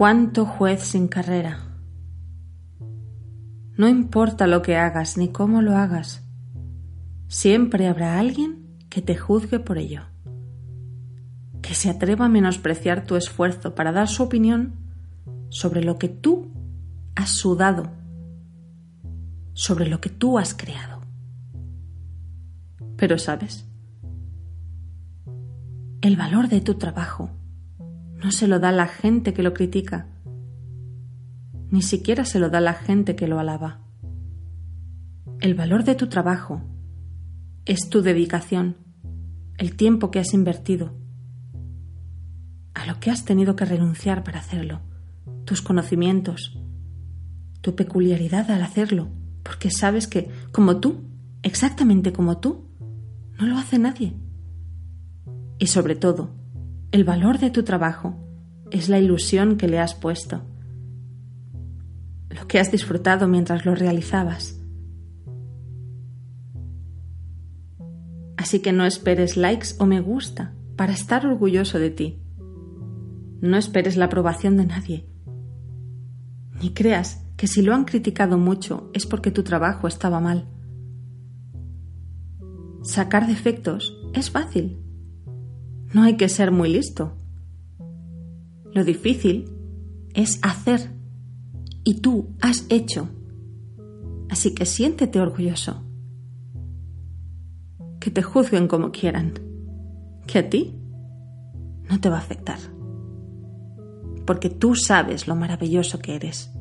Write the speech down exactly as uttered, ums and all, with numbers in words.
¿Cuánto juez sin carrera? No importa lo que hagas ni cómo lo hagas, siempre habrá alguien que te juzgue por ello, que se atreva a menospreciar tu esfuerzo para dar su opinión sobre lo que tú has sudado, sobre lo que tú has creado. Pero sabes, el valor de tu trabajo no se lo da la gente que lo critica, ni siquiera se lo da la gente que lo alaba. El valor de tu trabajo es tu dedicación, el tiempo que has invertido, a lo que has tenido que renunciar para hacerlo, tus conocimientos, tu peculiaridad al hacerlo, porque sabes que, como tú, exactamente como tú, no lo hace nadie. Y sobre todo, el valor de tu trabajo es la ilusión que le has puesto, lo que has disfrutado mientras lo realizabas. Así que no esperes likes o me gusta para estar orgulloso de ti. No esperes la aprobación de nadie. Ni creas que si lo han criticado mucho es porque tu trabajo estaba mal. Sacar defectos es fácil. No hay que ser muy listo. Lo difícil es hacer. Y tú has hecho. Así que siéntete orgulloso. Que te juzguen como quieran. Que a ti no te va a afectar. Porque tú sabes lo maravilloso que eres.